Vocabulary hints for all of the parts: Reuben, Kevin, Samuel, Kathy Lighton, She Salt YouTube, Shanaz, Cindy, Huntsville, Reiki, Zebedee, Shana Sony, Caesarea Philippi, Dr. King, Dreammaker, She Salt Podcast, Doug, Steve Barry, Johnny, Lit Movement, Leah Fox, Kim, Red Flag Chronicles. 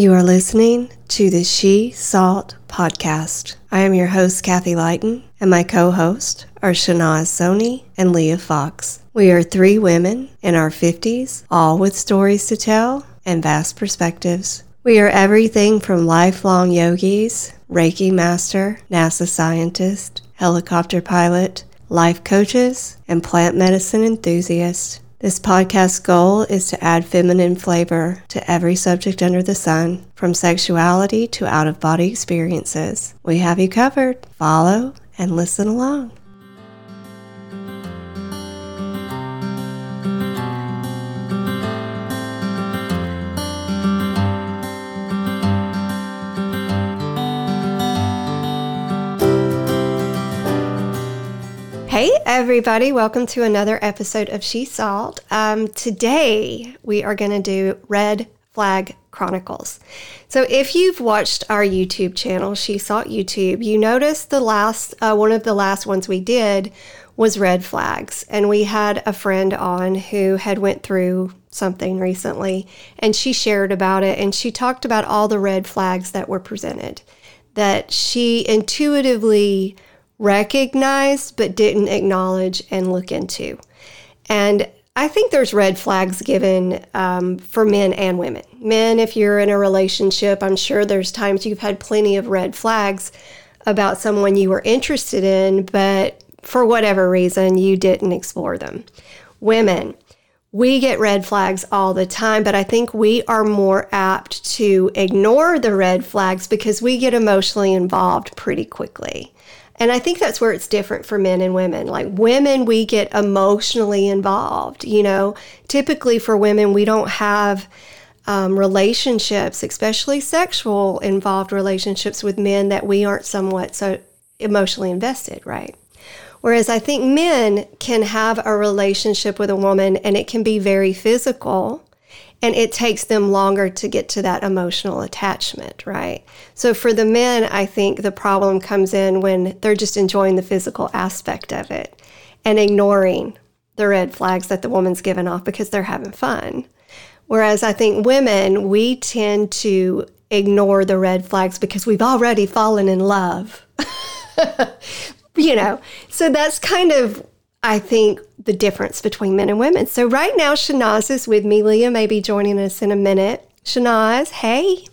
You are listening to the She Salt Podcast. I am your host, Kathy Lighton, and my co-hosts are Shana Sony and Leah Fox. We are three women in our 50s, all with stories to tell and vast perspectives. We are everything from lifelong yogis, Reiki master, NASA scientist, helicopter pilot, life coaches, and plant medicine enthusiasts. This podcast's goal is to add feminine flavor to every subject under the sun, from sexuality to out-of-body experiences. We have you covered. Follow and listen along. Hey everybody, welcome to another episode of She Salt. Today we are going to do Red Flag Chronicles. So if you've watched our YouTube channel, She Salt YouTube, you noticed the last one of the last ones we did was Red Flags. And we had a friend on who had went through something recently, and she shared about it, and she talked about all the red flags that were presented, that she intuitively recognized but didn't acknowledge and look into. And I think there's red flags given for men and women. Men, if you're in a relationship, I'm sure there's times you've had plenty of red flags about someone you were interested in, but for whatever reason, you didn't explore them. Women, we get red flags all the time, but I think we are more apt to ignore the red flags because we get emotionally involved pretty quickly. And I think that's where it's different for men and women. Like women, we get emotionally involved, you know. Typically for women, we don't have relationships, especially sexual involved relationships with men that we aren't somewhat so emotionally invested, right? Whereas I think men can have a relationship with a woman and it can be very physical, and it takes them longer to get to that emotional attachment, right? So for the men, I think the problem comes in when they're just enjoying the physical aspect of it and ignoring the red flags that the woman's given off because they're having fun. Whereas I think women, we tend to ignore the red flags because we've already fallen in love, you know? So that's kind of, I think, the difference between men and women. So right now, Shanaz is with me. Leah may be joining us in a minute. Shanaz, hey.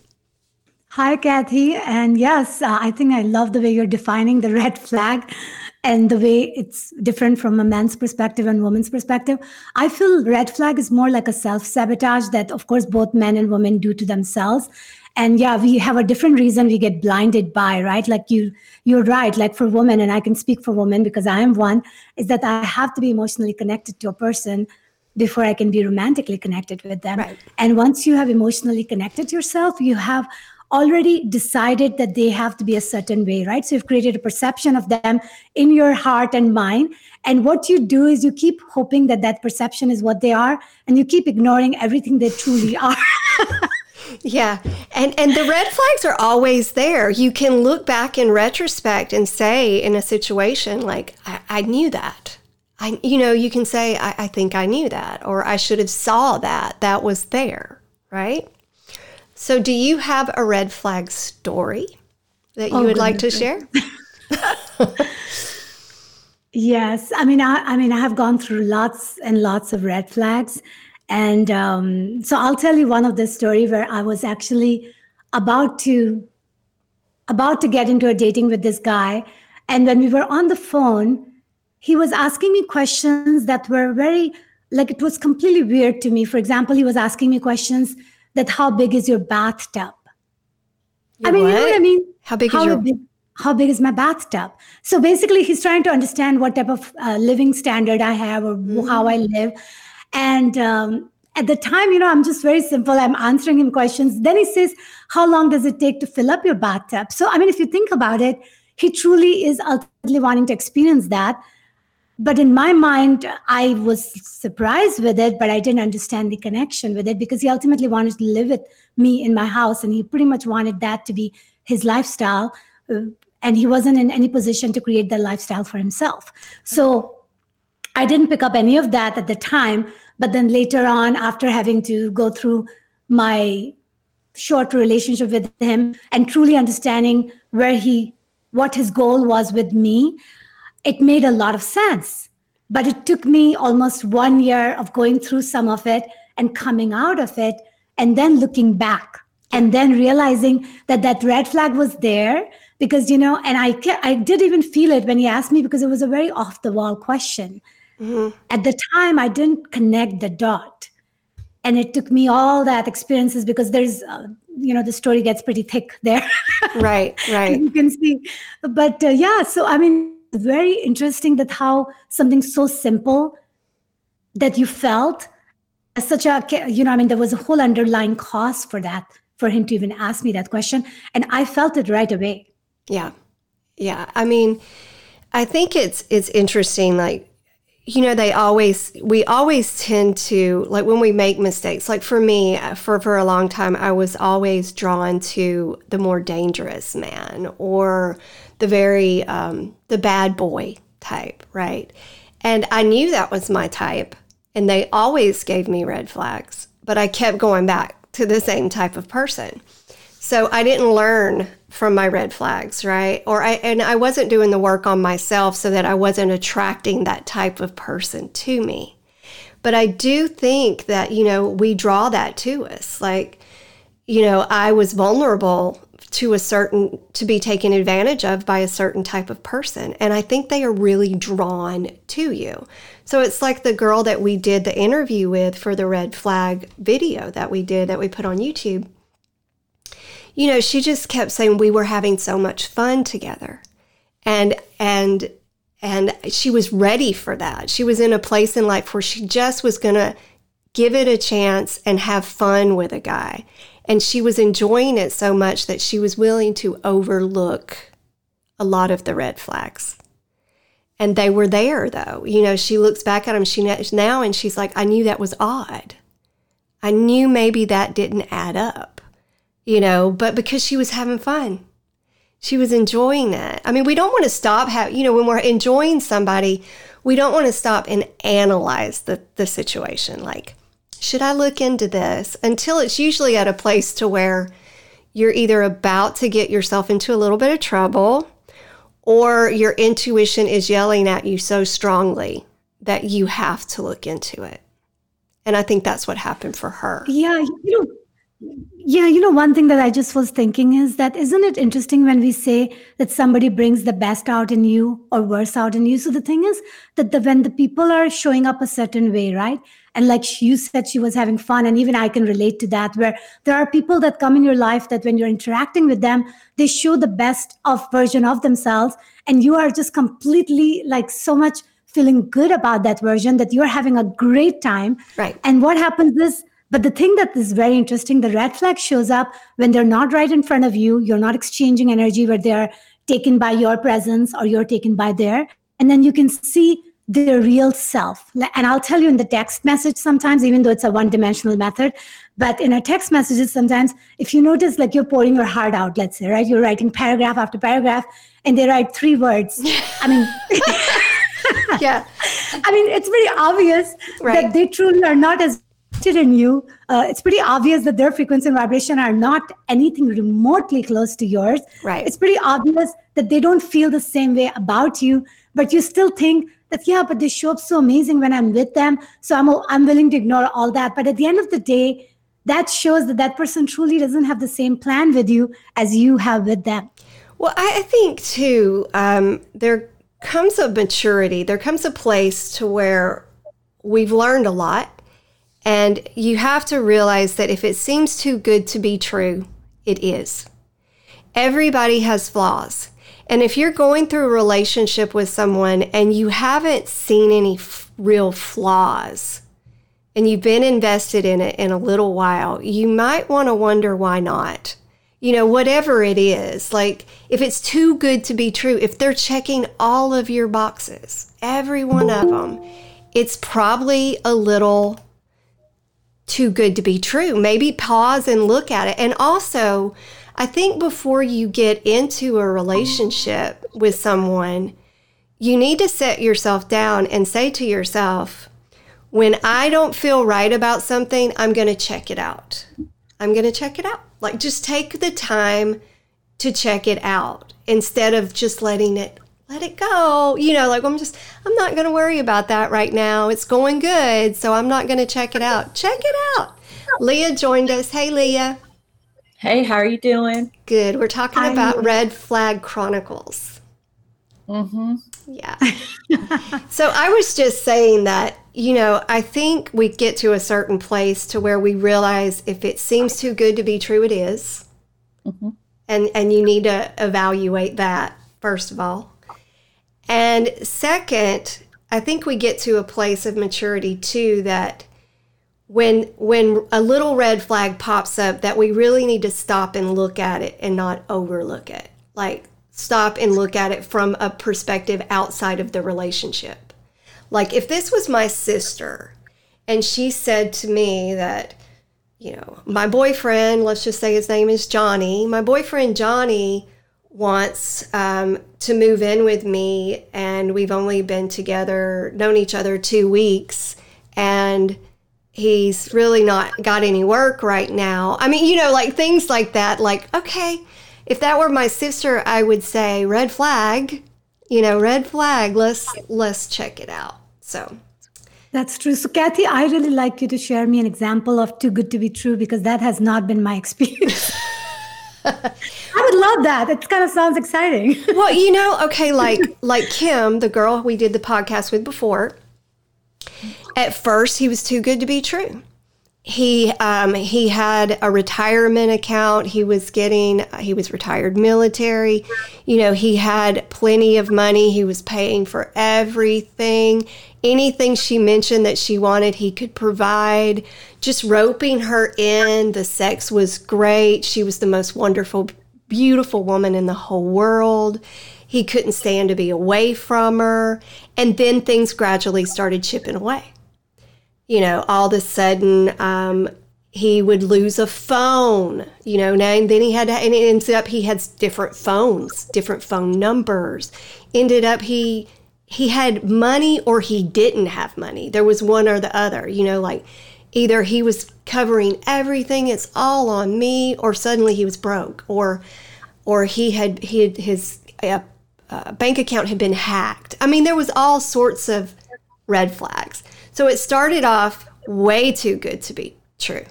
Hi, Kathy. And yes, I think I love the way you're defining the red flag and the way it's different from a man's perspective and woman's perspective. I feel red flag is more like a self-sabotage that, of course, both men and women do to themselves. And yeah, we have a different reason we get blinded by, right? Like you're right, like for women, and I can speak for women because I am one, is that I have to be emotionally connected to a person before I can be romantically connected with them. Right. And once you have emotionally connected yourself, you have already decided that they have to be a certain way, right? So you've created a perception of them in your heart and mind. And what you do is you keep hoping that that perception is what they are, and you keep ignoring everything they truly are. Yeah. And the red flags are always there. You can look back in retrospect and say in a situation like, I knew that. You can say, I think I knew that, or I should have saw that. That was there, right? So do you have a red flag story that you would like to share? Yes. I have gone through lots and lots of red flags. And so I'll tell you one of the story where I was actually about to get into a dating with this guy. And when we were on the phone, he was asking me questions that were very, like, it was completely weird to me. For example, he was asking me questions that, how big is your bathtub? You know what I mean? How big is my bathtub? So basically he's trying to understand what type of living standard I have or how I live. And at the time, I'm just very simple. I'm answering him questions. Then he says, how long does it take to fill up your bathtub? So, if you think about it, he truly is ultimately wanting to experience that. But in my mind, I was surprised with it, but I didn't understand the connection with it because he ultimately wanted to live with me in my house. And he pretty much wanted that to be his lifestyle. And he wasn't in any position to create that lifestyle for himself. So I didn't pick up any of that at the time, but then later on, after having to go through my short relationship with him and truly understanding what his goal was with me, it made a lot of sense. But it took me almost 1 year of going through some of it and coming out of it and then looking back and then realizing that red flag was there because, and I did even feel it when he asked me because it was a very off the wall question. Mm-hmm. At the time, I didn't connect the dot. And it took me all that experiences because there's, the story gets pretty thick there. Right. You can see. But very interesting that how something so simple that you felt as such a, there was a whole underlying cause for that, for him to even ask me that question. And I felt it right away. Yeah. Yeah. I mean, I think it's interesting, like, we always tend to, like when we make mistakes, like for me, for a long time, I was always drawn to the more dangerous man or the very, the bad boy type, right? And I knew that was my type and they always gave me red flags, but I kept going back to the same type of person. So I didn't learn from my red flags, right? And I wasn't doing the work on myself so that I wasn't attracting that type of person to me. But I do think that, we draw that to us. Like, I was vulnerable to be taken advantage of by a certain type of person. And I think they are really drawn to you. So it's like the girl that we did the interview with for the red flag video that we put on YouTube. She just kept saying we were having so much fun together. And she was ready for that. She was in a place in life where she just was going to give it a chance and have fun with a guy. And she was enjoying it so much that she was willing to overlook a lot of the red flags. And they were there, though. She looks back at them now and she's like, I knew that was odd. I knew maybe that didn't add up. But because she was having fun, she was enjoying that. I mean, we don't want to stop, when we're enjoying somebody, we don't want to stop and analyze the situation. Like, should I look into this? Until it's usually at a place to where you're either about to get yourself into a little bit of trouble or your intuition is yelling at you so strongly that you have to look into it. And I think that's what happened for her. Yeah, one thing that I just was thinking is that isn't it interesting when we say that somebody brings the best out in you or worse out in you? So the thing is that when the people are showing up a certain way, right? And like you said, she was having fun. And even I can relate to that, where there are people that come in your life that when you're interacting with them, they show the best of version of themselves. And you are just completely like so much feeling good about that version that you're having a great time. Right. And what happens is, but the thing that is very interesting, the red flag shows up when they're not right in front of you. You're not exchanging energy where they're taken by your presence or you're taken by their. And then you can see their real self. And I'll tell you in the text message sometimes, even though it's a one-dimensional method, but in our text messages sometimes, if you notice, like you're pouring your heart out, let's say, right? You're writing paragraph after paragraph and they write 3 words. It's pretty obvious that they truly are not as in you, it's pretty obvious that their frequency and vibration are not anything remotely close to yours. Right. It's pretty obvious that they don't feel the same way about you, but you still think that, yeah, but they show up so amazing when I'm with them. So I'm willing to ignore all that. But at the end of the day, that shows that person truly doesn't have the same plan with you as you have with them. Well, I think too, there comes a maturity. There comes a place to where we've learned a lot. And you have to realize that if it seems too good to be true, it is. Everybody has flaws. And if you're going through a relationship with someone and you haven't seen any real flaws and you've been invested in it in a little while, you might want to wonder why not. Whatever it is, like if it's too good to be true, if they're checking all of your boxes, every one of them, it's probably a little too good to be true. Maybe pause and look at it. And also, I think before you get into a relationship with someone, you need to set yourself down and say to yourself, when I don't feel right about something, I'm going to check it out. Like, just take the time to check it out instead of just letting it, let it go. You know, like, I'm not going to worry about that right now. It's going good, so I'm not going to check it out. Check it out. Leah joined us. Hey, Leah. Hey, how are you doing? Good. We're talking about Red Flag Chronicles. Mm-hmm. Yeah. So I was just saying that, you know, I think we get to a certain place to where we realize if it seems too good to be true, it is. Mm-hmm. And you need to evaluate that, first of all. And second, I think we get to a place of maturity, too, that when a little red flag pops up, that we really need to stop and look at it and not overlook it. Like, stop and look at it from a perspective outside of the relationship. Like, if this was my sister and she said to me that, you know, my boyfriend, let's just say his name is Johnny. My boyfriend, Johnny, wants to move in with me, and we've only been together, known each other 2 weeks, and he's really not got any work right now. I mean, you know, like things like that. Like, okay, if that were my sister, I would say red flag, you know, red flag, let's check it out. So. That's true. So, Kathy, I really like you to share me an example of too good to be true, because that has not been my experience. I would love that. It kind of sounds exciting. Well, you know, okay, like Kim, the girl we did the podcast with before, at first he was too good to be true. He had a retirement account. He was retired military. You know, he had plenty of money. He was paying for everything. Anything she mentioned that she wanted, he could provide. Just roping her in. The sex was great. She was the most wonderful, beautiful woman in the whole world. He couldn't stand to be away from her. And then things gradually started chipping away. You know, all of a sudden, he would lose a phone, you know, and it ended up he had different phones, different phone numbers. Ended up he had money or he didn't have money. There was one or the other, you know, like either he was covering everything, it's all on me, or suddenly he was broke, or he had his bank account had been hacked. I mean, there was all sorts of red flags. So it started off way too good to be true.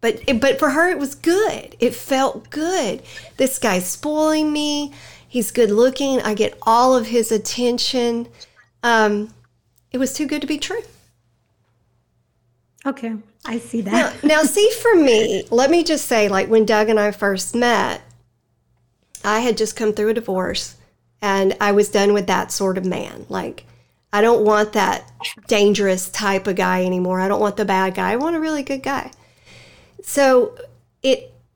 But for her, it was good. It felt good. This guy's spoiling me. He's good looking. I get all of his attention. It was too good to be true. Okay, I see that. Now see, for me, let me just say, like when Doug and I first met, I had just come through a divorce and I was done with that sort of man. Like, I don't want that dangerous type of guy anymore. I don't want the bad guy. I want a really good guy. So Doug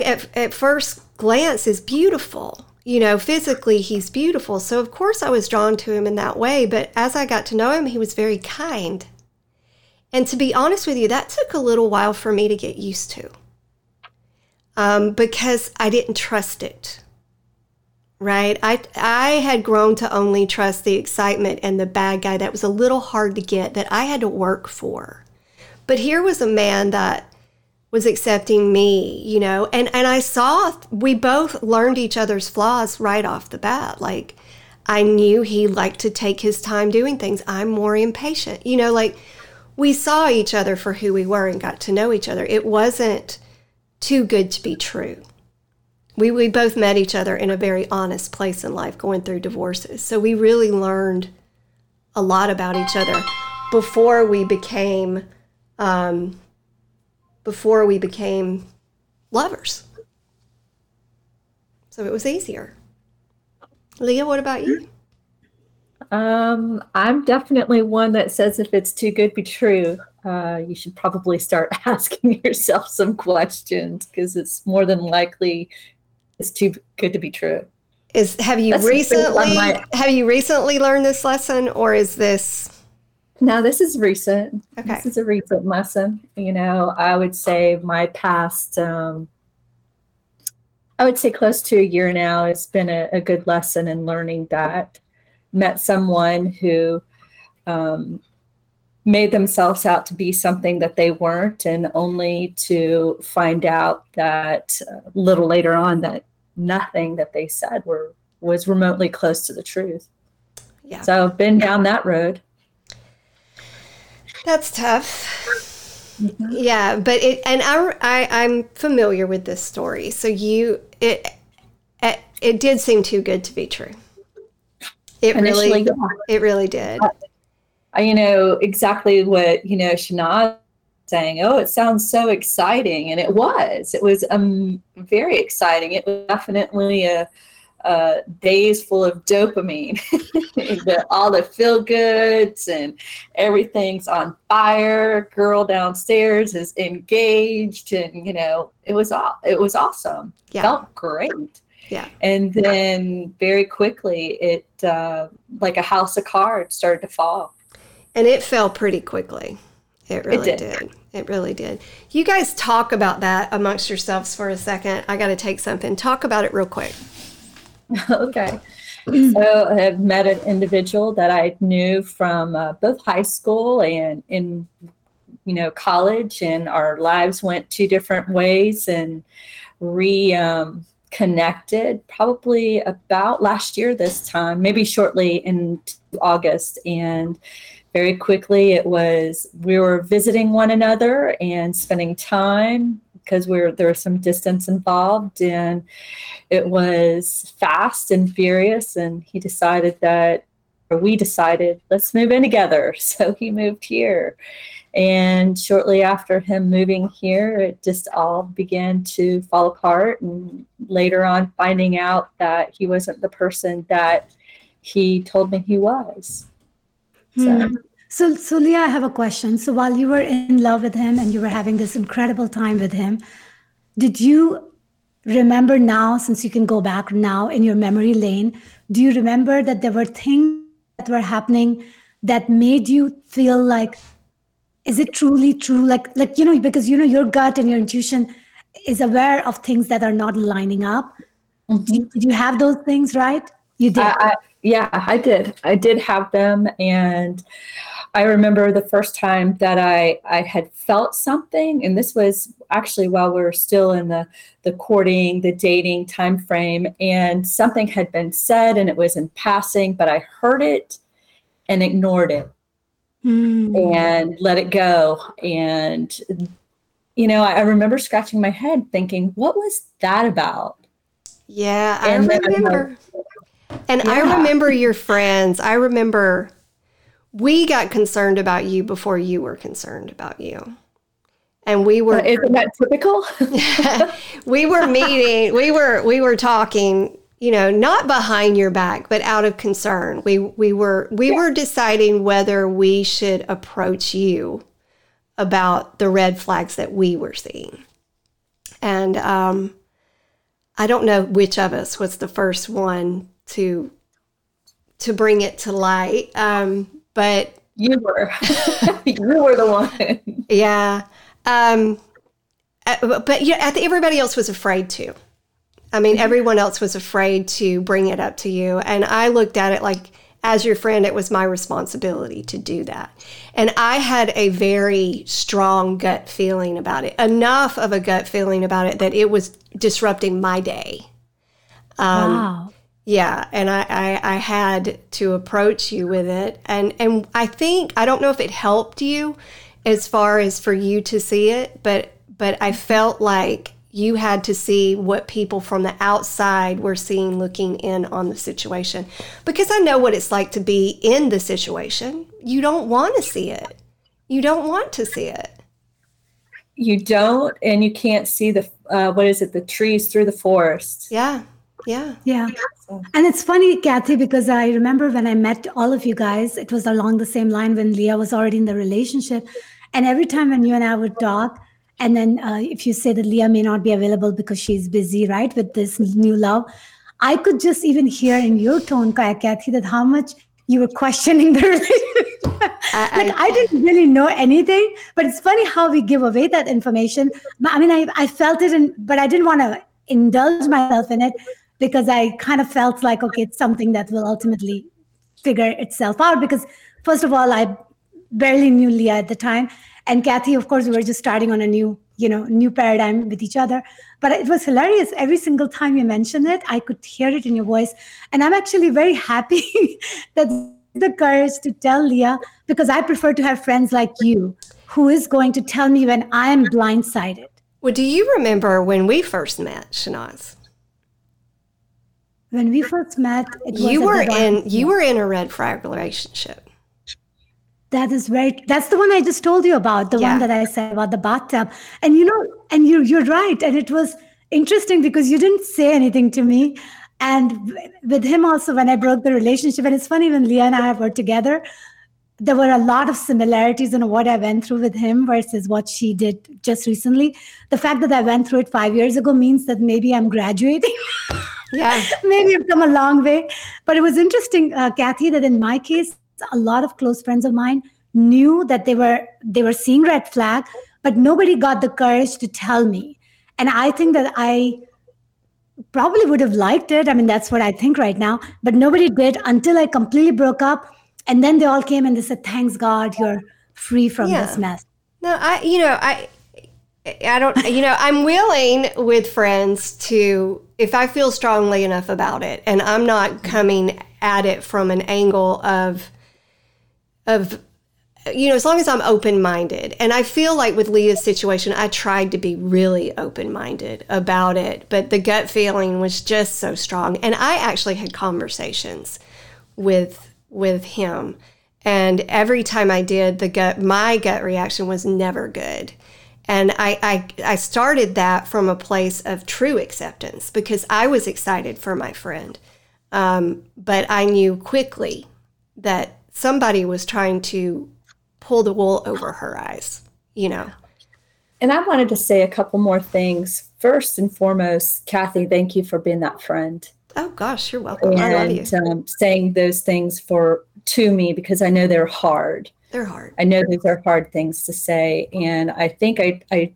at first glance is beautiful. You know, physically he's beautiful. So of course I was drawn to him in that way. But as I got to know him, he was very kind. And to be honest with you, that took a little while for me to get used to. Because I didn't trust it. Right. I had grown to only trust the excitement and the bad guy that was a little hard to get, that I had to work for. But here was a man that was accepting me, you know, and I saw we both learned each other's flaws right off the bat. Like, I knew he liked to take his time doing things. I'm more impatient, you know, like we saw each other for who we were and got to know each other. It wasn't too good to be true. We both met each other in a very honest place in life, going through divorces. So we really learned a lot about each other before we became lovers. So it was easier. Leah, what about you? I'm definitely one that says if it's too good to be true, you should probably start asking yourself some questions, because it's more than likely. It's too good to be true. Have you recently learned this lesson, or is this? No, this is recent. Okay. This is a recent lesson. You know, I would say my past, I would say close to a year now, it's been a good lesson in learning that. Met someone who made themselves out to be something that they weren't, and only to find out that a little later on that nothing that they said was remotely close to the truth. Yeah. So I've been down that road. That's tough. Mm-hmm. Yeah, but I'm familiar with this story. So it did seem too good to be true. It really did. You know, exactly what, you know, Shanaz saying, oh, it sounds so exciting. And it was very exciting. It was definitely a days full of dopamine. All the feel goods and everything's on fire. Girl downstairs is engaged. And, you know, it was awesome. Yeah. Felt great. Yeah. And then very quickly, it like a house of cards started to fall. And it fell pretty quickly. It really did. It really did. You guys talk about that amongst yourselves for a second. I got to take something. Talk about it real quick. Okay. So I have met an individual that I knew from both high school and in, you know, college, and our lives went two different ways and connected probably about last year this time, maybe shortly in August. And very quickly we were visiting one another and spending time because there was some distance involved, and it was fast and furious. And we decided, let's move in together. So he moved here. And shortly after him moving here, it just all began to fall apart. And later on, finding out that he wasn't the person that he told me he was. So. So Leah, I have a question. So while you were in love with him and you were having this incredible time with him, did you remember now, since you can go back now in your memory lane, do you remember that there were things that were happening that made you feel like, is it truly true? Like, you know, because, you know, your gut and your intuition is aware of things that are not lining up. Mm-hmm. Did you have those things, right? You did. I did. I did have them. And I remember the first time that I had felt something. And this was actually while we were still in the courting, the dating time frame. And something had been said, and it was in passing, but I heard it and ignored it. And let it go. And, you know, I remember scratching my head thinking, what was that about? Yeah, I remember. I remember your friends. I remember we got concerned about you before you were concerned about you. And we were... Isn't that typical? We were talking... You know, not behind your back, but out of concern. We were deciding whether we should approach you about the red flags that we were seeing. And I don't know which of us was the first one to bring it to light. But you were, the one. Yeah. But yeah, everybody else was afraid to. I mean, everyone else was afraid to bring it up to you. And I looked at it like, as your friend, it was my responsibility to do that. And I had a very strong gut feeling about it, enough of a gut feeling about it that it was disrupting my day. Wow. Yeah. And I had to approach you with it. And I think, I don't know if it helped you as far as for you to see it, but I felt like you had to see what people from the outside were seeing, looking in on the situation. Because I know what it's like to be in the situation. You don't want to see it. You don't want to see it. You don't, and you can't see the trees through the forest. Yeah, yeah. Yeah. And it's funny, Kathy, because I remember when I met all of you guys, it was along the same line when Leah was already in the relationship. And every time when you and I would talk, and then if you say that Leah may not be available because she's busy, right, with this new love, I could just even hear in your tone, Kathy, that how much you were questioning the relationship. I didn't really know anything, but it's funny how we give away that information. I mean, I felt it, but I didn't want to indulge myself in it because I kind of felt like, okay, it's something that will ultimately figure itself out. Because first of all, I barely knew Leah at the time. And Kathy, of course, we were just starting on a new paradigm with each other. But it was hilarious. Every single time you mentioned it, I could hear it in your voice. And I'm actually very happy that the courage to tell Leah, because I prefer to have friends like you who is going to tell me when I am blindsided. Well, do you remember when we first met, Shanaz? When we first met, you were in a red flag relationship. That is very. That's the one I just told you about. The one that I said about the bathtub. And you're right. And it was interesting because you didn't say anything to me. And with him also, when I broke the relationship, and it's funny, when Leah and I were together, there were a lot of similarities in what I went through with him versus what she did just recently. The fact that I went through it 5 years ago means that maybe I'm graduating. Yeah, maybe I've come a long way. But it was interesting, Kathy, that in my case, a lot of close friends of mine knew that they were seeing red flag, but nobody got the courage to tell me. And I think that I probably would have liked it. I mean, that's what I think right now. But nobody did until I completely broke up. And then they all came and they said, "Thanks God, you're free from this mess." No, I don't, I'm willing with friends to, if I feel strongly enough about it, and I'm not coming at it from an angle of, as long as I'm open-minded. And I feel like with Leah's situation, I tried to be really open-minded about it, but the gut feeling was just so strong. And I actually had conversations with him, and every time I did, my gut reaction was never good. And I started that from a place of true acceptance, because I was excited for my friend, but I knew quickly that somebody was trying to pull the wool over her eyes, And I wanted to say a couple more things. First and foremost, Kathy, thank you for being that friend. Oh gosh, you're welcome. And, I love you. Saying those things to me, because I know they're hard. They're hard. I know these are hard things to say, and I think it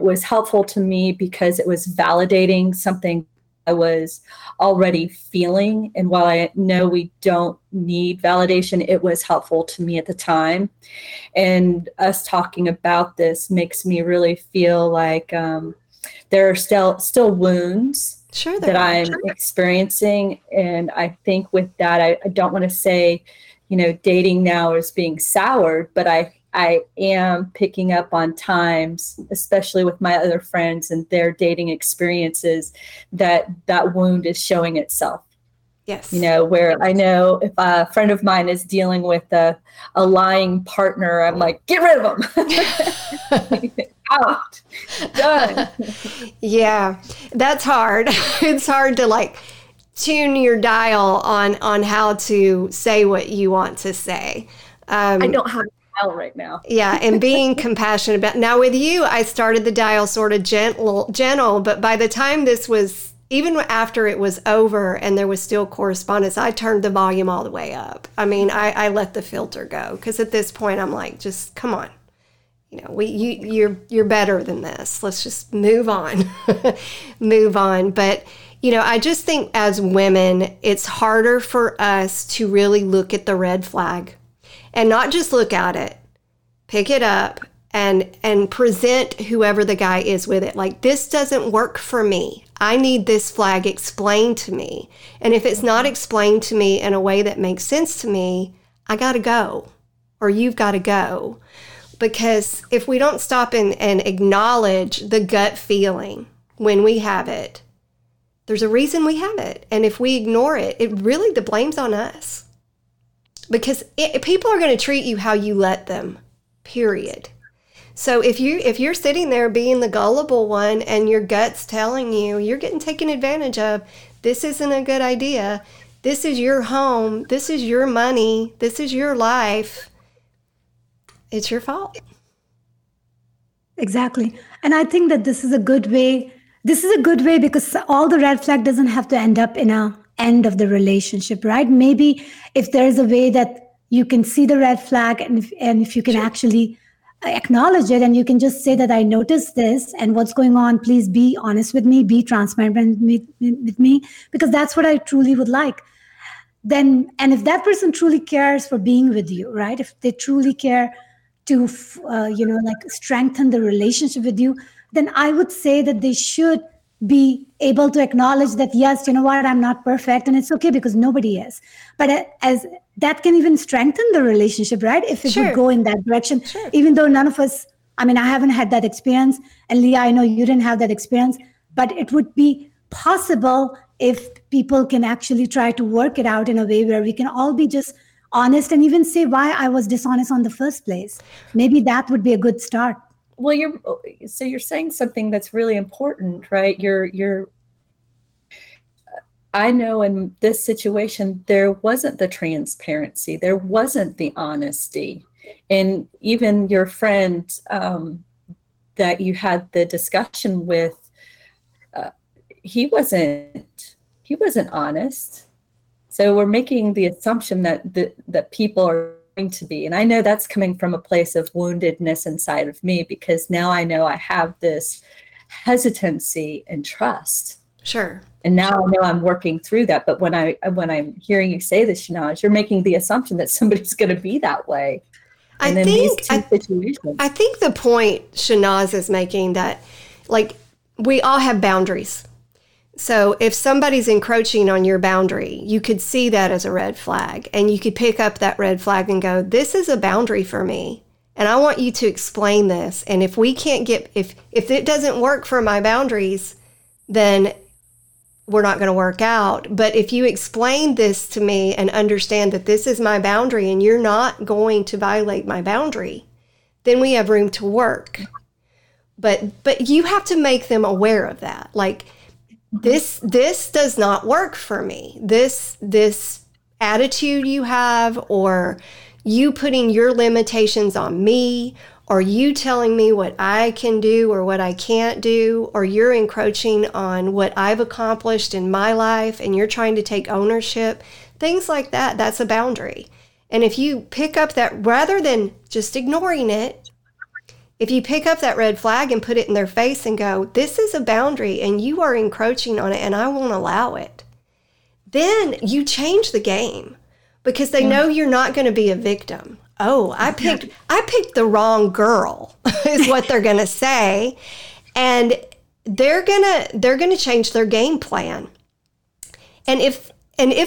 was helpful to me because it was validating something I was already feeling. And while I know we don't need validation, it was helpful to me at the time. And us talking about this makes me really feel like there are still wounds. Sure, that I'm experiencing. And I think with that, I don't want to say, dating now is being soured, but I am picking up on times, especially with my other friends and their dating experiences, that wound is showing itself. Yes. Where I know if a friend of mine is dealing with a lying partner, I'm like, get rid of him. Out. Done. Yeah. That's hard. It's hard to tune your dial on how to say what you want to say. I don't have a dial right now. Yeah. And being compassionate about. Now with you, I started the dial sort of gentle, but by the time this was, even after it was over and there was still correspondence, I turned the volume all the way up. I mean, I let the filter go, because at this point I'm like, just come on. You're better than this. Let's just move on, But, I just think as women, it's harder for us to really look at the red flag, and not just look at it, pick it up and present whoever the guy is with it. Like, this doesn't work for me. I need this flag explained to me. And if it's not explained to me in a way that makes sense to me, I got to go, or you've got to go. Because if we don't stop and acknowledge the gut feeling when we have it, there's a reason we have it. And if we ignore it, the blame's on us. Because people are going to treat you how you let them, period. So if you're sitting there being the gullible one and your gut's telling you you're getting taken advantage of, this isn't a good idea, this is your home, this is your money, this is your life, it's your fault. Exactly. And I think that this is a good way. This is a good way, because all the red flag doesn't have to end up in a end of the relationship, right? Maybe if there's a way that you can see the red flag and if you can actually acknowledge it, and you can just say that I noticed this and what's going on, please be honest with me, be transparent with me, because that's what I truly would like. then, and if that person truly cares for being with you, right? If they truly care to, strengthen the relationship with you, then I would say that they should be able to acknowledge that, yes, you know what, I'm not perfect, and it's okay because nobody is. But as that can even strengthen the relationship, right? If it would go in that direction, even though none of us, I mean, I haven't had that experience, and Leah, I know you didn't have that experience, but it would be possible if people can actually try to work it out in a way where we can all be just honest and even say why I was dishonest on the first place. Maybe that would be a good start. Well, you're saying something that's really important, right? I know in this situation, there wasn't the transparency, there wasn't the honesty. And even your friend that you had the discussion with, he wasn't honest. So we're making the assumption that people are going to be. And I know that's coming from a place of woundedness inside of me, because now I know I have this hesitancy and trust. Sure. And now I know I'm working through that. But when I'm hearing you say this, Shanaz, you're making the assumption that somebody's going to be that way. And I think the point Shanaz is making that, like, we all have boundaries. So if somebody's encroaching on your boundary, you could see that as a red flag, and you could pick up that red flag and go, this is a boundary for me, and I want you to explain this. And if we can't get, if it doesn't work for my boundaries, then we're not going to work out. But if you explain this to me and understand that this is my boundary and you're not going to violate my boundary, then we have room to work. But you have to make them aware of that. Like, this does not work for me. This attitude you have, or you putting your limitations on me, or you telling me what I can do or what I can't do, or you're encroaching on what I've accomplished in my life and you're trying to take ownership, things like that, that's a boundary. And if you pick up that, rather than just ignoring it, if you pick up that red flag and put it in their face and go, this is a boundary and you are encroaching on it and I won't allow it, then you change the game, because they know you're not going to be a victim. Oh, I picked the wrong girl is what they're going to say. And they're going to change their game plan. And if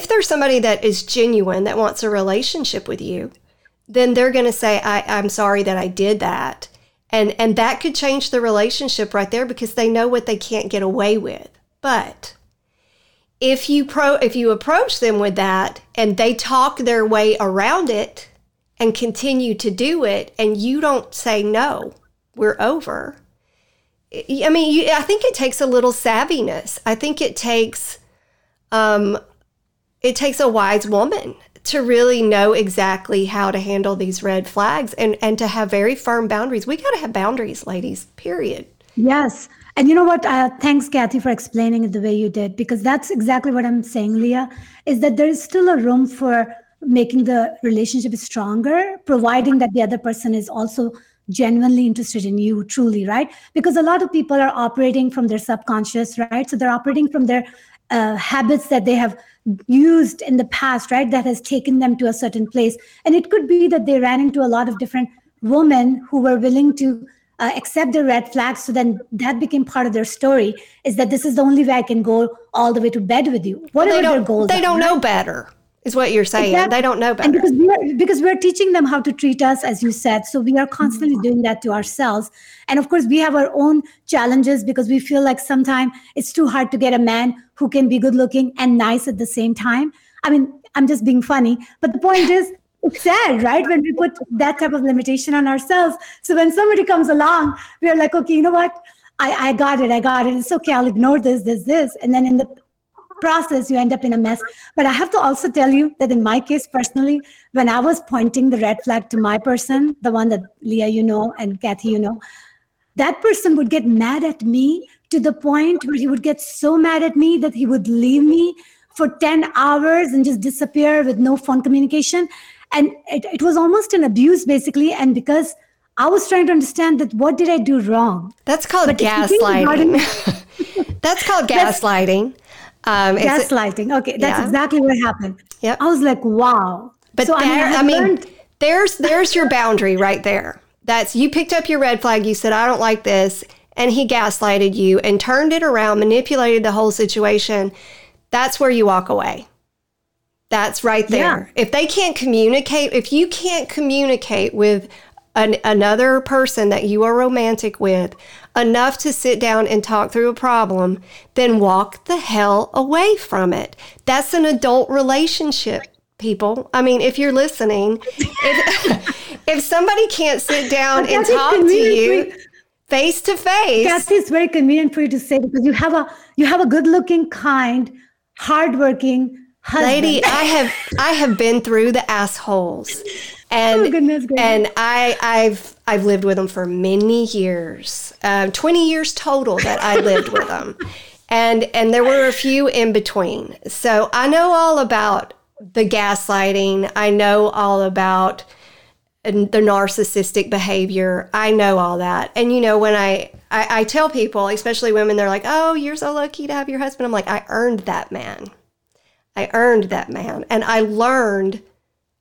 there's somebody that is genuine, that wants a relationship with you, then they're going to say, I'm sorry that I did that. And that could change the relationship right there, because they know what they can't get away with. But if you approach them with that and they talk their way around it and continue to do it, and you don't say, no, we're over. I mean, I think it takes a little savviness. I think it takes a wise woman to really know exactly how to handle these red flags and to have very firm boundaries. We got to have boundaries, ladies, period. Yes. And you know what? Thanks, Kathy, for explaining it the way you did, because that's exactly what I'm saying, Leah, is that there is still a room for making the relationship stronger, providing that the other person is also genuinely interested in you, truly, right? Because a lot of people are operating from their subconscious, right? So they're operating from their habits that they have used in the past, right? That has taken them to a certain place. And it could be that they ran into a lot of different women who were willing to accept the red flags. So then that became part of their story, is that this is the only way I can go all the way to bed with you. What are their goals? They don't know better. Is what you're saying. Exactly. They don't know better. And because we're teaching them how to treat us, as you said. So we are constantly doing that to ourselves. And of course, we have our own challenges, because we feel like sometimes it's too hard to get a man who can be good looking and nice at the same time. I mean, I'm just being funny. But the point is, it's sad, right? When we put that type of limitation on ourselves. So when somebody comes along, we're like, okay, you know what? I got it. It's okay. I'll ignore this. And then in the process, you end up in a mess. But I have to also tell you that in my case personally, when I was pointing the red flag to my person, the one that Leah, you know, and Kathy, you know, that person would get mad at me to the point where he would get so mad at me that he would leave me for 10 hours and just disappear with no phone communication. And it was almost an abuse, basically. And because I was trying to understand that, what did I do wrong? That's called gaslighting. Gaslighting. Okay, that's exactly what happened. Yep. I was like, wow. But so there, I mean, there's your boundary right there. That's, you picked up your red flag. You said, I don't like this. And he gaslighted you and turned it around, manipulated the whole situation. That's where you walk away. That's right there. Yeah. If they can't communicate, if you can't communicate with another person that you are romantic with enough to sit down and talk through a problem, then walk the hell away from it. That's an adult relationship, people. I mean, if you're listening, if somebody can't sit down and talk to you face to face. Kathy, it's very convenient for you to say, because you have a good looking, kind, hardworking husband. Lady, I have been through the assholes. And, and I've lived with them for many years, 20 years total that I lived with them. And there were a few in between. So I know all about the gaslighting. I know all about the narcissistic behavior. I know all that. And, you know, when I tell people, especially women, they're like, oh, you're so lucky to have your husband. I'm like, I earned that man. I earned that man. And I learned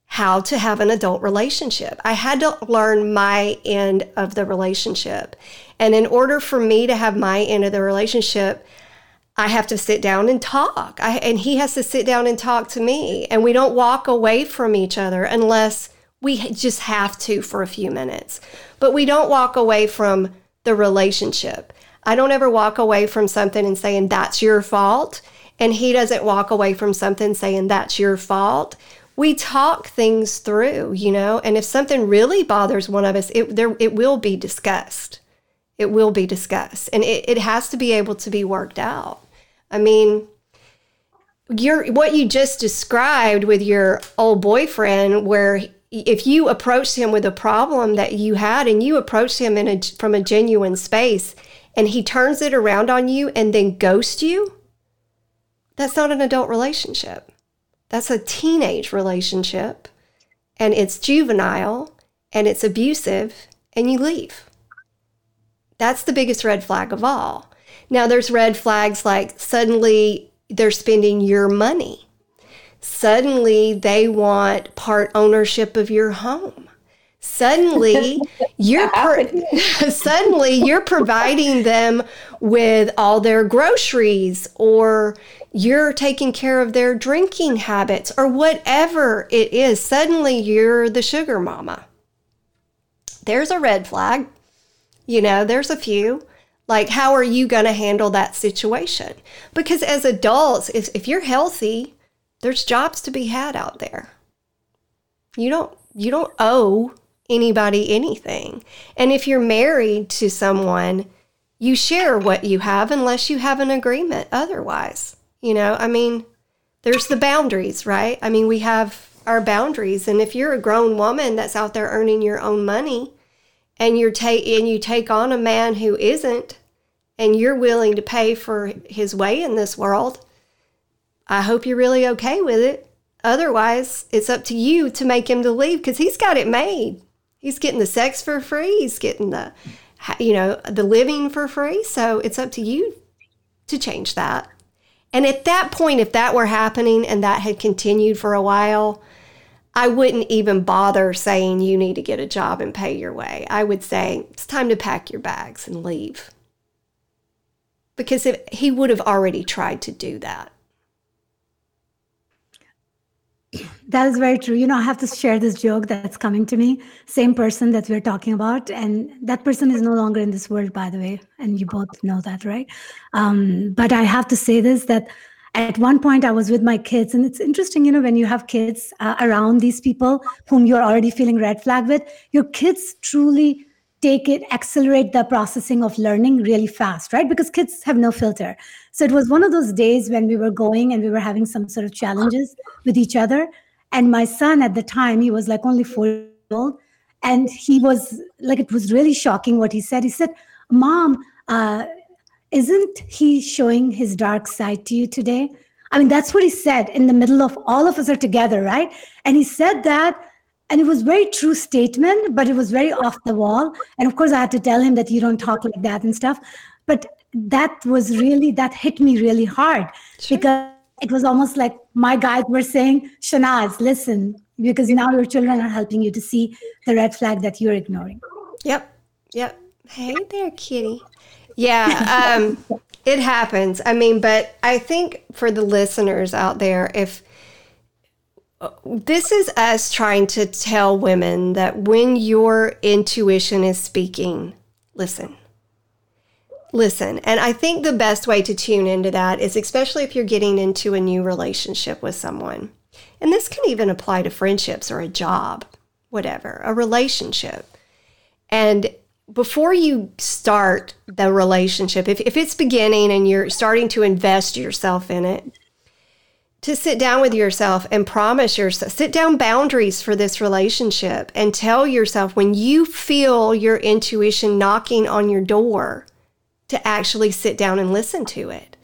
how to have an adult relationship. I had to learn my end of the relationship. And in order for me to have my end of the relationship, I have to sit down and talk. And he has to sit down and talk to me. And we don't walk away from each other unless we just have to for a few minutes. But we don't walk away from the relationship. I don't ever walk away from something and saying, that's your fault. And he doesn't walk away from something saying, that's your fault. We talk things through, you know, and if something really bothers one of us, it will be discussed. It will be discussed, and it has to be able to be worked out. I mean, what you just described with your old boyfriend, where if you approached him with a problem that you had and you approached him from a genuine space and he turns it around on you and then ghosts you, that's not an adult relationship. That's a teenage relationship, and it's juvenile, and it's abusive, and you leave. That's the biggest red flag of all. Now, there's red flags like suddenly they're spending your money. Suddenly they want part ownership of your home. Suddenly you're providing them with all their groceries, or you're taking care of their drinking habits, or whatever it is. Suddenly you're the sugar mama. There's a red flag. You know, there's a few. Like, how are you going to handle that situation? Because as adults, if you're healthy, there's jobs to be had out there. You don't owe anybody anything. And if you're married to someone, you share what you have unless you have an agreement otherwise. You know, I mean, there's the boundaries, right? I mean, we have our boundaries. And if you're a grown woman that's out there earning your own money and you take on a man who isn't, and you're willing to pay for his way in this world, I hope you're really okay with it. Otherwise, it's up to you to make him to leave, because he's got it made. He's getting the sex for free. He's getting the living for free. So it's up to you to change that. And at that point, if that were happening and that had continued for a while, I wouldn't even bother saying you need to get a job and pay your way. I would say it's time to pack your bags and leave. Because if he would have already tried to do that. That is very true. You know, I have to share this joke that's coming to me. Same person that we're talking about. And that person is no longer in this world, by the way. And you both know that, right? But I have to say this, that at one point I was with my kids. And it's interesting, you know, when you have kids around these people whom you're already feeling red flag with, your kids truly accelerate the processing of learning really fast, right? Because kids have no filter. So it was one of those days when we were going and we were having some sort of challenges with each other. And my son at the time, he was like only 4 years old. And he was like, it was really shocking what he said. He said, Mom, isn't he showing his dark side to you today? I mean, that's what he said in the middle of all of us are together, right? And he said that. And it was a very true statement, but it was very off the wall. And of course, I had to tell him that you don't talk like that and stuff. But that was really, that hit me really hard. Sure. Because it was almost like my guides were saying, Shanaz, listen, because now your children are helping you to see the red flag that you're ignoring. Yep. Hey there, kitty. Yeah, it happens. I mean, but I think for the listeners out there, if this is us trying to tell women that when your intuition is speaking, listen. And I think the best way to tune into that is, especially if you're getting into a new relationship with someone, and this can even apply to friendships or a job, whatever, a relationship. And before you start the relationship, if it's beginning and you're starting to invest yourself in it, to sit down with yourself and promise yourself, sit down boundaries for this relationship and tell yourself, when you feel your intuition knocking on your door, to actually sit down and listen to it.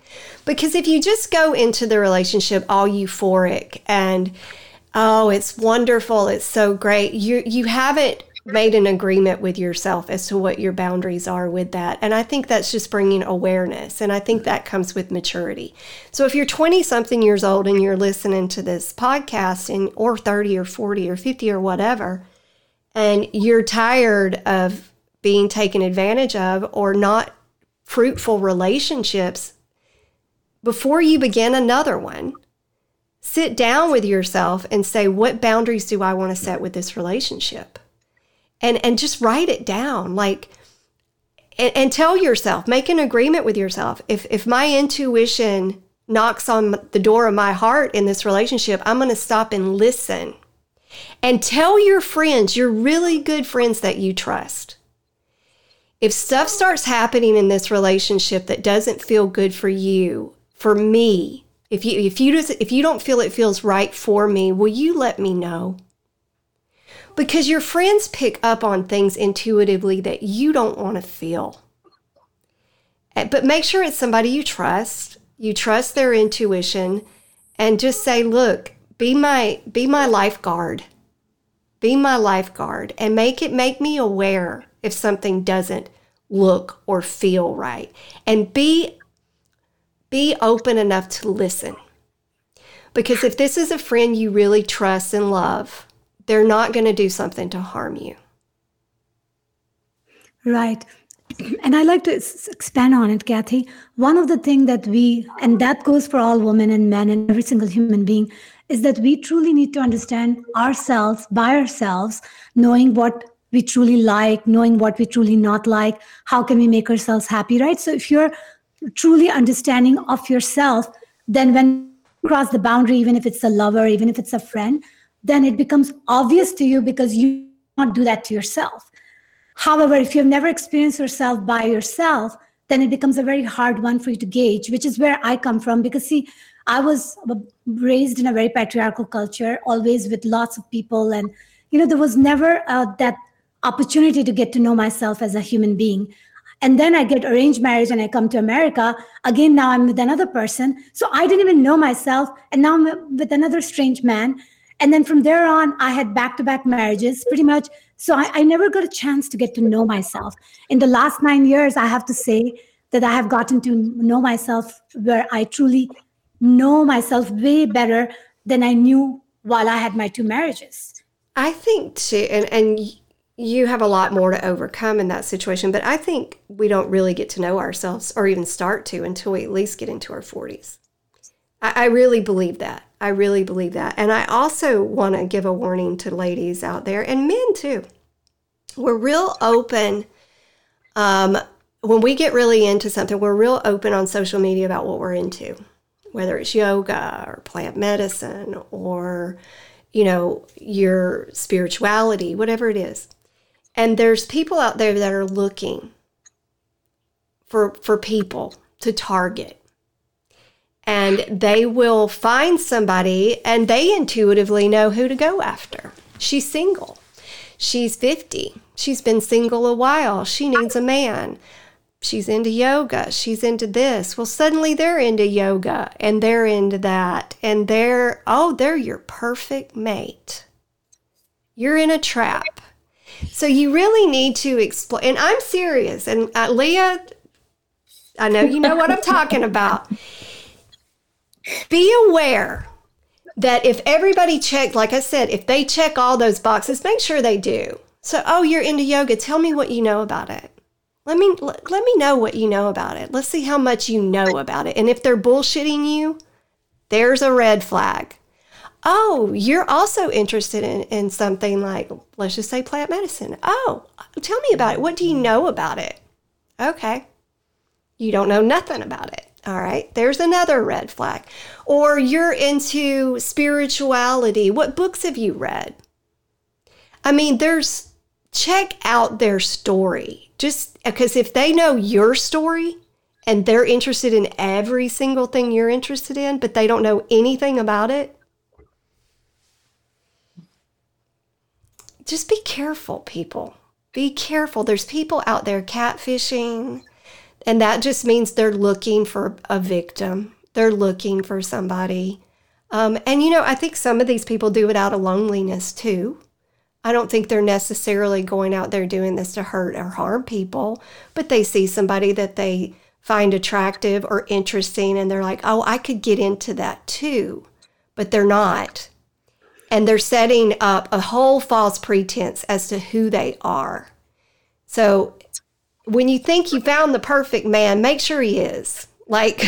Because if you just go into the relationship all euphoric and, oh, it's wonderful, it's so great, you haven't made an agreement with yourself as to what your boundaries are with that. And I think that's just bringing awareness. And I think that comes with maturity. So if you're 20-something years old and you're listening to this podcast, and or 30 or 40 or 50 or whatever, and you're tired of being taken advantage of or not fruitful relationships, before you begin another one, sit down with yourself and say, what boundaries do I want to set with this relationship? And just write it down, like, and tell yourself, make an agreement with yourself. If my intuition knocks on the door of my heart in this relationship, I'm going to stop and listen. And tell your friends, your really good friends that you trust. If stuff starts happening in this relationship that doesn't feel good for you, for me, if you don't feel it feels right for me, will you let me know? Because your friends pick up on things intuitively that you don't want to feel. But make sure it's somebody you trust. You trust their intuition, and just say, look, be my lifeguard. Be my lifeguard, and make me aware if something doesn't look or feel right. And be open enough to listen. Because if this is a friend you really trust and love, they're not going to do something to harm you. Right. And I like to expand on it, Kathy. One of the things that and that goes for all women and men and every single human being, is that we truly need to understand ourselves by ourselves, knowing what we truly like, knowing what we truly not like, how can we make ourselves happy, right? So if you're truly understanding of yourself, then when you cross the boundary, even if it's a lover, even if it's a friend, then it becomes obvious to you because you can't do that to yourself. However, if you've never experienced yourself by yourself, then it becomes a very hard one for you to gauge, which is where I come from. Because, see, I was raised in a very patriarchal culture, always with lots of people. And, there was never that opportunity to get to know myself as a human being. And then I get arranged marriage and I come to America. Again, now I'm with another person. So I didn't even know myself. And now I'm with another strange man. And then from there on, I had back-to-back marriages, pretty much. So I never got a chance to get to know myself. In the last 9 years, I have to say that I have gotten to know myself, where I truly know myself way better than I knew while I had my two marriages. I think, too, and you have a lot more to overcome in that situation, but I think we don't really get to know ourselves or even start to until we at least get into our 40s. I really believe that. And I also want to give a warning to ladies out there, and men too. We're real open. When we get really into something, we're real open on social media about what we're into, whether it's yoga or plant medicine or, your spirituality, whatever it is. And there's people out there that are looking for people to target. And they will find somebody, and they intuitively know who to go after. She's single. She's 50. She's been single a while. She needs a man. She's into yoga. She's into this. Well, suddenly they're into yoga, and they're into that. And they're your perfect mate. You're in a trap. So you really need to explore. And I'm serious. And Leah... I know you know what I'm talking about. Be aware that if everybody checked, like I said, if they check all those boxes, make sure they do. So, oh, you're into yoga. Tell me what you know about it. Let me know what you know about it. Let's see how much you know about it. And if they're bullshitting you, there's a red flag. Oh, you're also interested in something like, let's just say plant medicine. Oh, tell me about it. What do you know about it? Okay. You don't know nothing about it. All right. There's another red flag. Or you're into spirituality. What books have you read? I mean, check out their story. Just because if they know your story and they're interested in every single thing you're interested in, but they don't know anything about it, just be careful, people. Be careful. There's people out there catfishing, and that just means they're looking for a victim. They're looking for somebody. And, you know, I think some of these people do it out of loneliness, too. I don't think they're necessarily going out there doing this to hurt or harm people, but they see somebody that they find attractive or interesting, and they're like, oh, I could get into that, too. But they're not. And they're setting up a whole false pretense as to who they are. So when you think you found the perfect man, make sure he is. Like,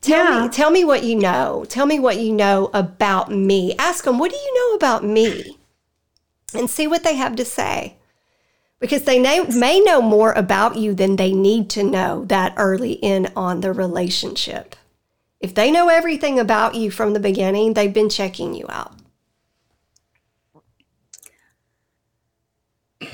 tell me what you know. Tell me what you know about me. Ask them, what do you know about me? And see what they have to say. Because they may know more about you than they need to know that early in on the relationship. If they know everything about you from the beginning, they've been checking you out.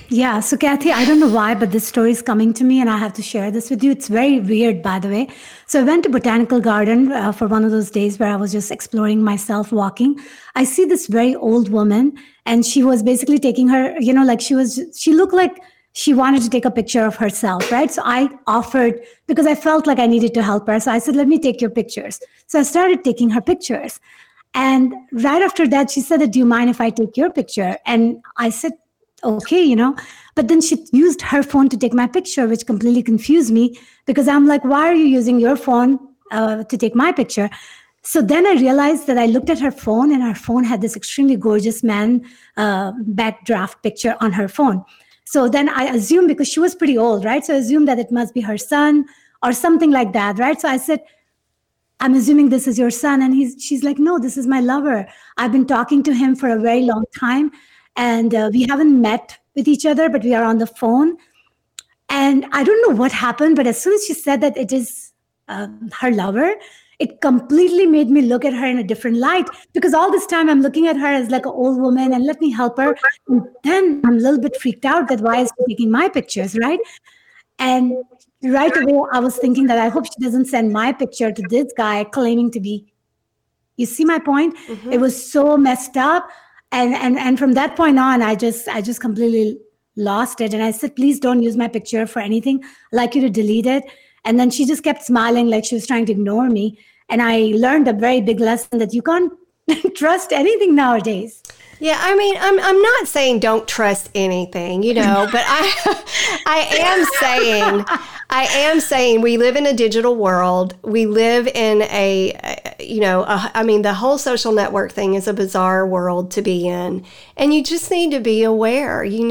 Yeah. So Kathy, I don't know why, but this story is coming to me and I have to share this with you. It's very weird, by the way. So I went to Botanical Garden for one of those days where I was just exploring myself, walking. I see this very old woman, and she was basically taking her, you know, like she looked like she wanted to take a picture of herself, right? So I offered, because I felt like I needed to help her. So I said, let me take your pictures. So I started taking her pictures. And right after that, she said, do you mind if I take your picture? And I said, okay, you know, but then she used her phone to take my picture, which completely confused me because I'm like, why are you using your phone to take my picture? So then I realized that I looked at her phone, and her phone had this extremely gorgeous man backdraft picture on her phone. So then I assumed, because she was pretty old, right? So I assumed that it must be her son or something like that, right? So I said, I'm assuming this is your son. And she's like, no, this is my lover. I've been talking to him for a very long time. And we haven't met with each other, but we are on the phone. And I don't know what happened, but as soon as she said that it is her lover, it completely made me look at her in a different light, because all this time I'm looking at her as like an old woman and let me help her. And then I'm a little bit freaked out that why is she taking my pictures, right? And right away I was thinking that I hope she doesn't send my picture to this guy claiming to be, you see my point? Mm-hmm. It was so messed up. And from that point on, I just completely lost it. And I said, please don't use my picture for anything. I'd like you to delete it. And then she just kept smiling like she was trying to ignore me. And I learned a very big lesson that you can't trust anything nowadays. Yeah, I mean, I'm not saying don't trust anything, you know, but I am saying we live in a digital world. We live in the whole social network thing is a bizarre world to be in. And you just need to be aware. We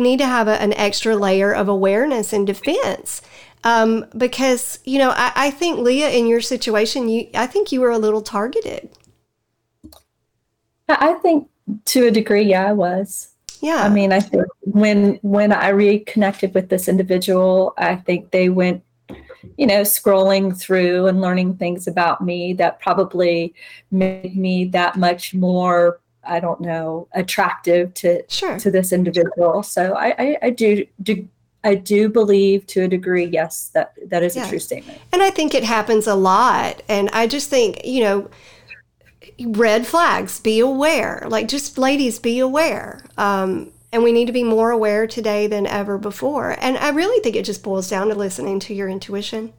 need to have an extra layer of awareness and defense. Because, you know, I think, Leah, in your situation, I think you were a little targeted. I think to a degree, yeah, I was. Yeah. I mean, I think when I reconnected with this individual, I think they went, you know, scrolling through and learning things about me that probably made me that much more, I don't know, attractive to this individual. So I do believe to a degree, yes, that is a true statement. And I think it happens a lot. And I just think, you know, red flags, be aware. Like, just ladies, be aware. And we need to be more aware today than ever before. And I really think it just boils down to listening to your intuition.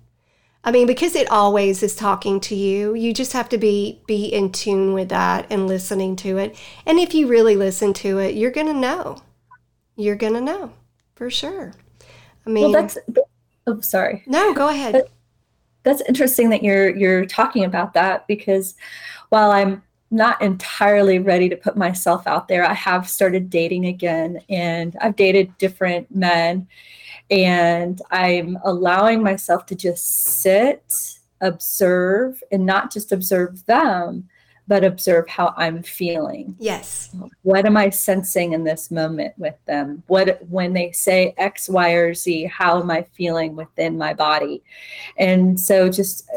I mean, because it always is talking to you. You just have to be in tune with that and listening to it. And if you really listen to it, you're going to know. You're going to know for sure. I mean, well, that's, oh, sorry. No, go ahead. That's interesting that you're talking about that, because while I'm not entirely ready to put myself out there, I have started dating again, and I've dated different men, and I'm allowing myself to just sit, observe, and not just observe them, but observe how I'm feeling. Yes. What am I sensing in this moment with them? What, when they say X, Y, or Z, how am I feeling within my body? And so just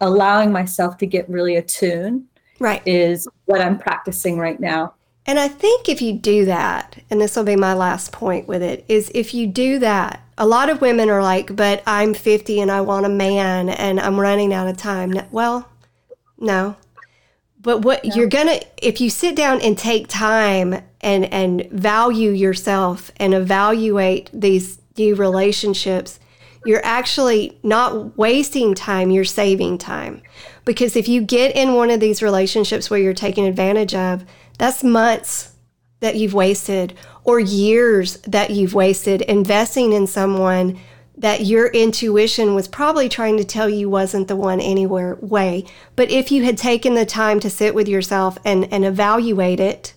allowing myself to get really attuned, right, is what I'm practicing right now. And I think if you do that, and this will be my last point with it, is if you do that, a lot of women are like, but I'm 50 and I want a man and I'm running out of time. Well, no. But what you're going to, if you sit down and take time and value yourself and evaluate these new relationships, you're actually not wasting time, you're saving time. Because if you get in one of these relationships where you're taken advantage of, that's months that you've wasted or years that you've wasted investing in someone that your intuition was probably trying to tell you wasn't the one anywhere way. But if you had taken the time to sit with yourself and evaluate it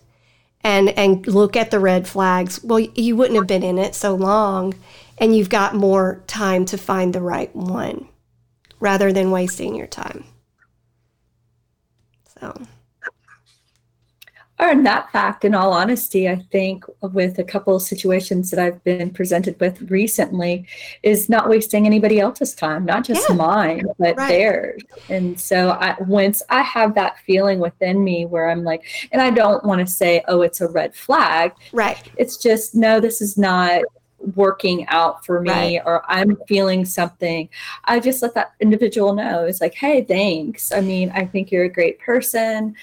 and look at the red flags, well, you wouldn't have been in it so long, and you've got more time to find the right one rather than wasting your time. So. Or in that fact, in all honesty, I think with a couple of situations that I've been presented with recently is not wasting anybody else's time, not just mine, but theirs. And so once I have that feeling within me where I'm like, and I don't want to say, oh, it's a red flag. Right. It's just, no, this is not working out for me, or I'm feeling something. I just let that individual know. It's like, hey, thanks. I mean, I think you're a great person,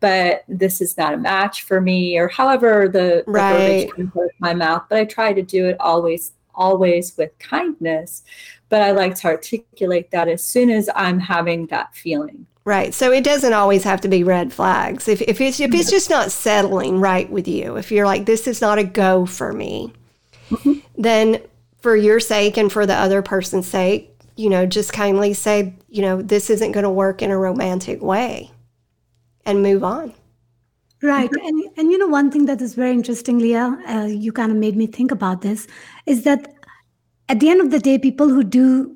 but this is not a match for me, or however the verbiage comes out of my mouth. But I try to do it always with kindness. But I like to articulate that as soon as I'm having that feeling. Right. So it doesn't always have to be red flags. If it's just not settling right with you, if you're like, this is not a go for me, then for your sake and for the other person's sake, you know, just kindly say, you know, this isn't going to work in a romantic way, and move on. Right. And you know, one thing that is very interesting, Leah, you kind of made me think about this, is that at the end of the day, people who do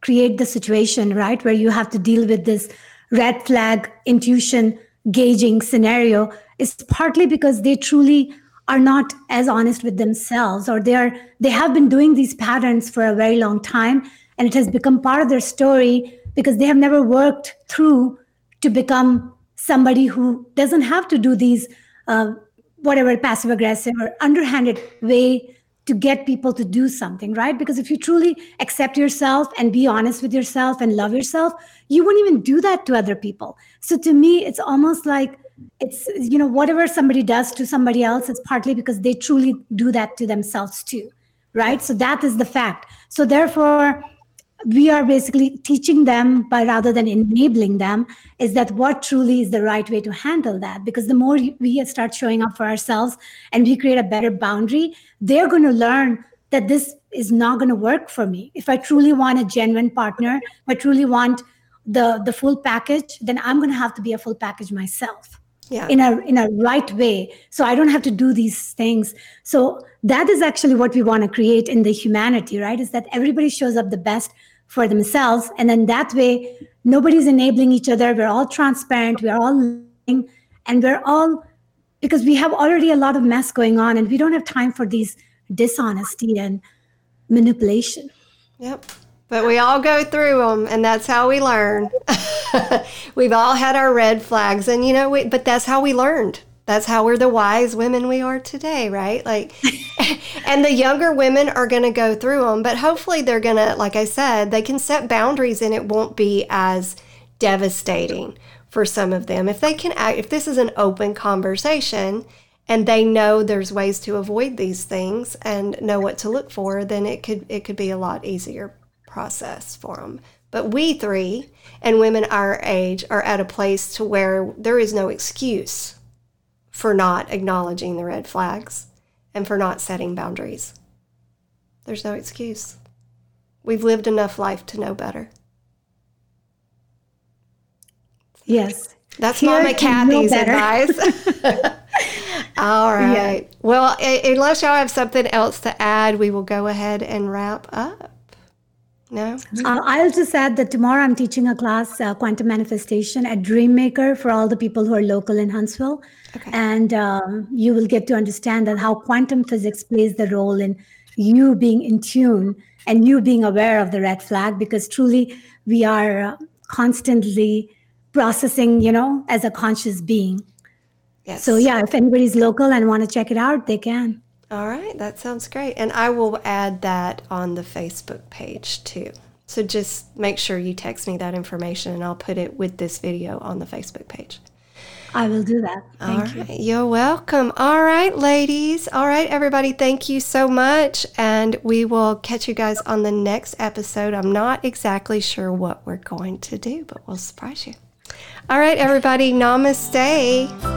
create the situation, right, where you have to deal with this red flag intuition gauging scenario, is partly because they truly are not as honest with themselves, or they have been doing these patterns for a very long time, and it has become part of their story because they have never worked through to become somebody who doesn't have to do these passive aggressive or underhanded way to get people to do something, right? Because if you truly accept yourself and be honest with yourself and love yourself, you wouldn't even do that to other people. So to me, it's almost like, it's, you know, whatever somebody does to somebody else, it's partly because they truly do that to themselves too, right? So that is the fact. So therefore, we are basically teaching them, but rather than enabling them, is that what truly is the right way to handle that. Because the more we start showing up for ourselves and we create a better boundary, they're going to learn that this is not going to work for me. If I truly want a genuine partner, if I truly want the full package, then I'm going to have to be a full package myself. Yeah. In a right way. So I don't have to do these things. So that is actually what we want to create in the humanity, right? Is that everybody shows up the best for themselves. And then that way, nobody's enabling each other. We're all transparent. We're all learning, and we're all, because we have already a lot of mess going on, and we don't have time for these dishonesty and manipulation. Yep. But we all go through them, and that's how we learn. We've all had our red flags, and, you know, but that's how we learned. That's how we're the wise women we are today, right? Like, and the younger women are going to go through them, but hopefully they're going to, like I said, they can set boundaries, and it won't be as devastating for some of them. If they can act, if this is an open conversation and they know there's ways to avoid these things and know what to look for, then it could be a lot easier process for them. But we three and women our age are at a place to where there is no excuse for not acknowledging the red flags and for not setting boundaries. There's no excuse. We've lived enough life to know better. Yes. That's Here Mama Kathy's advice. All right. Yeah. Well, unless y'all have something else to add, we will go ahead and wrap up. No? I'll just add that tomorrow I'm teaching a class, Quantum Manifestation, at Dreammaker for all the people who are local in Huntsville. Okay. And you will get to understand that how quantum physics plays the role in you being in tune and you being aware of the red flag, because truly we are constantly processing, as a conscious being. Yes. So yeah, if anybody's local and want to check it out, they can. All right, that sounds great. And I will add that on the Facebook page too. So just make sure you text me that information and I'll put it with this video on the Facebook page. I will do that. Thank you. You're welcome. All right, ladies. All right, everybody. Thank you so much. And we will catch you guys on the next episode. I'm not exactly sure what we're going to do, but we'll surprise you. All right, everybody. Namaste.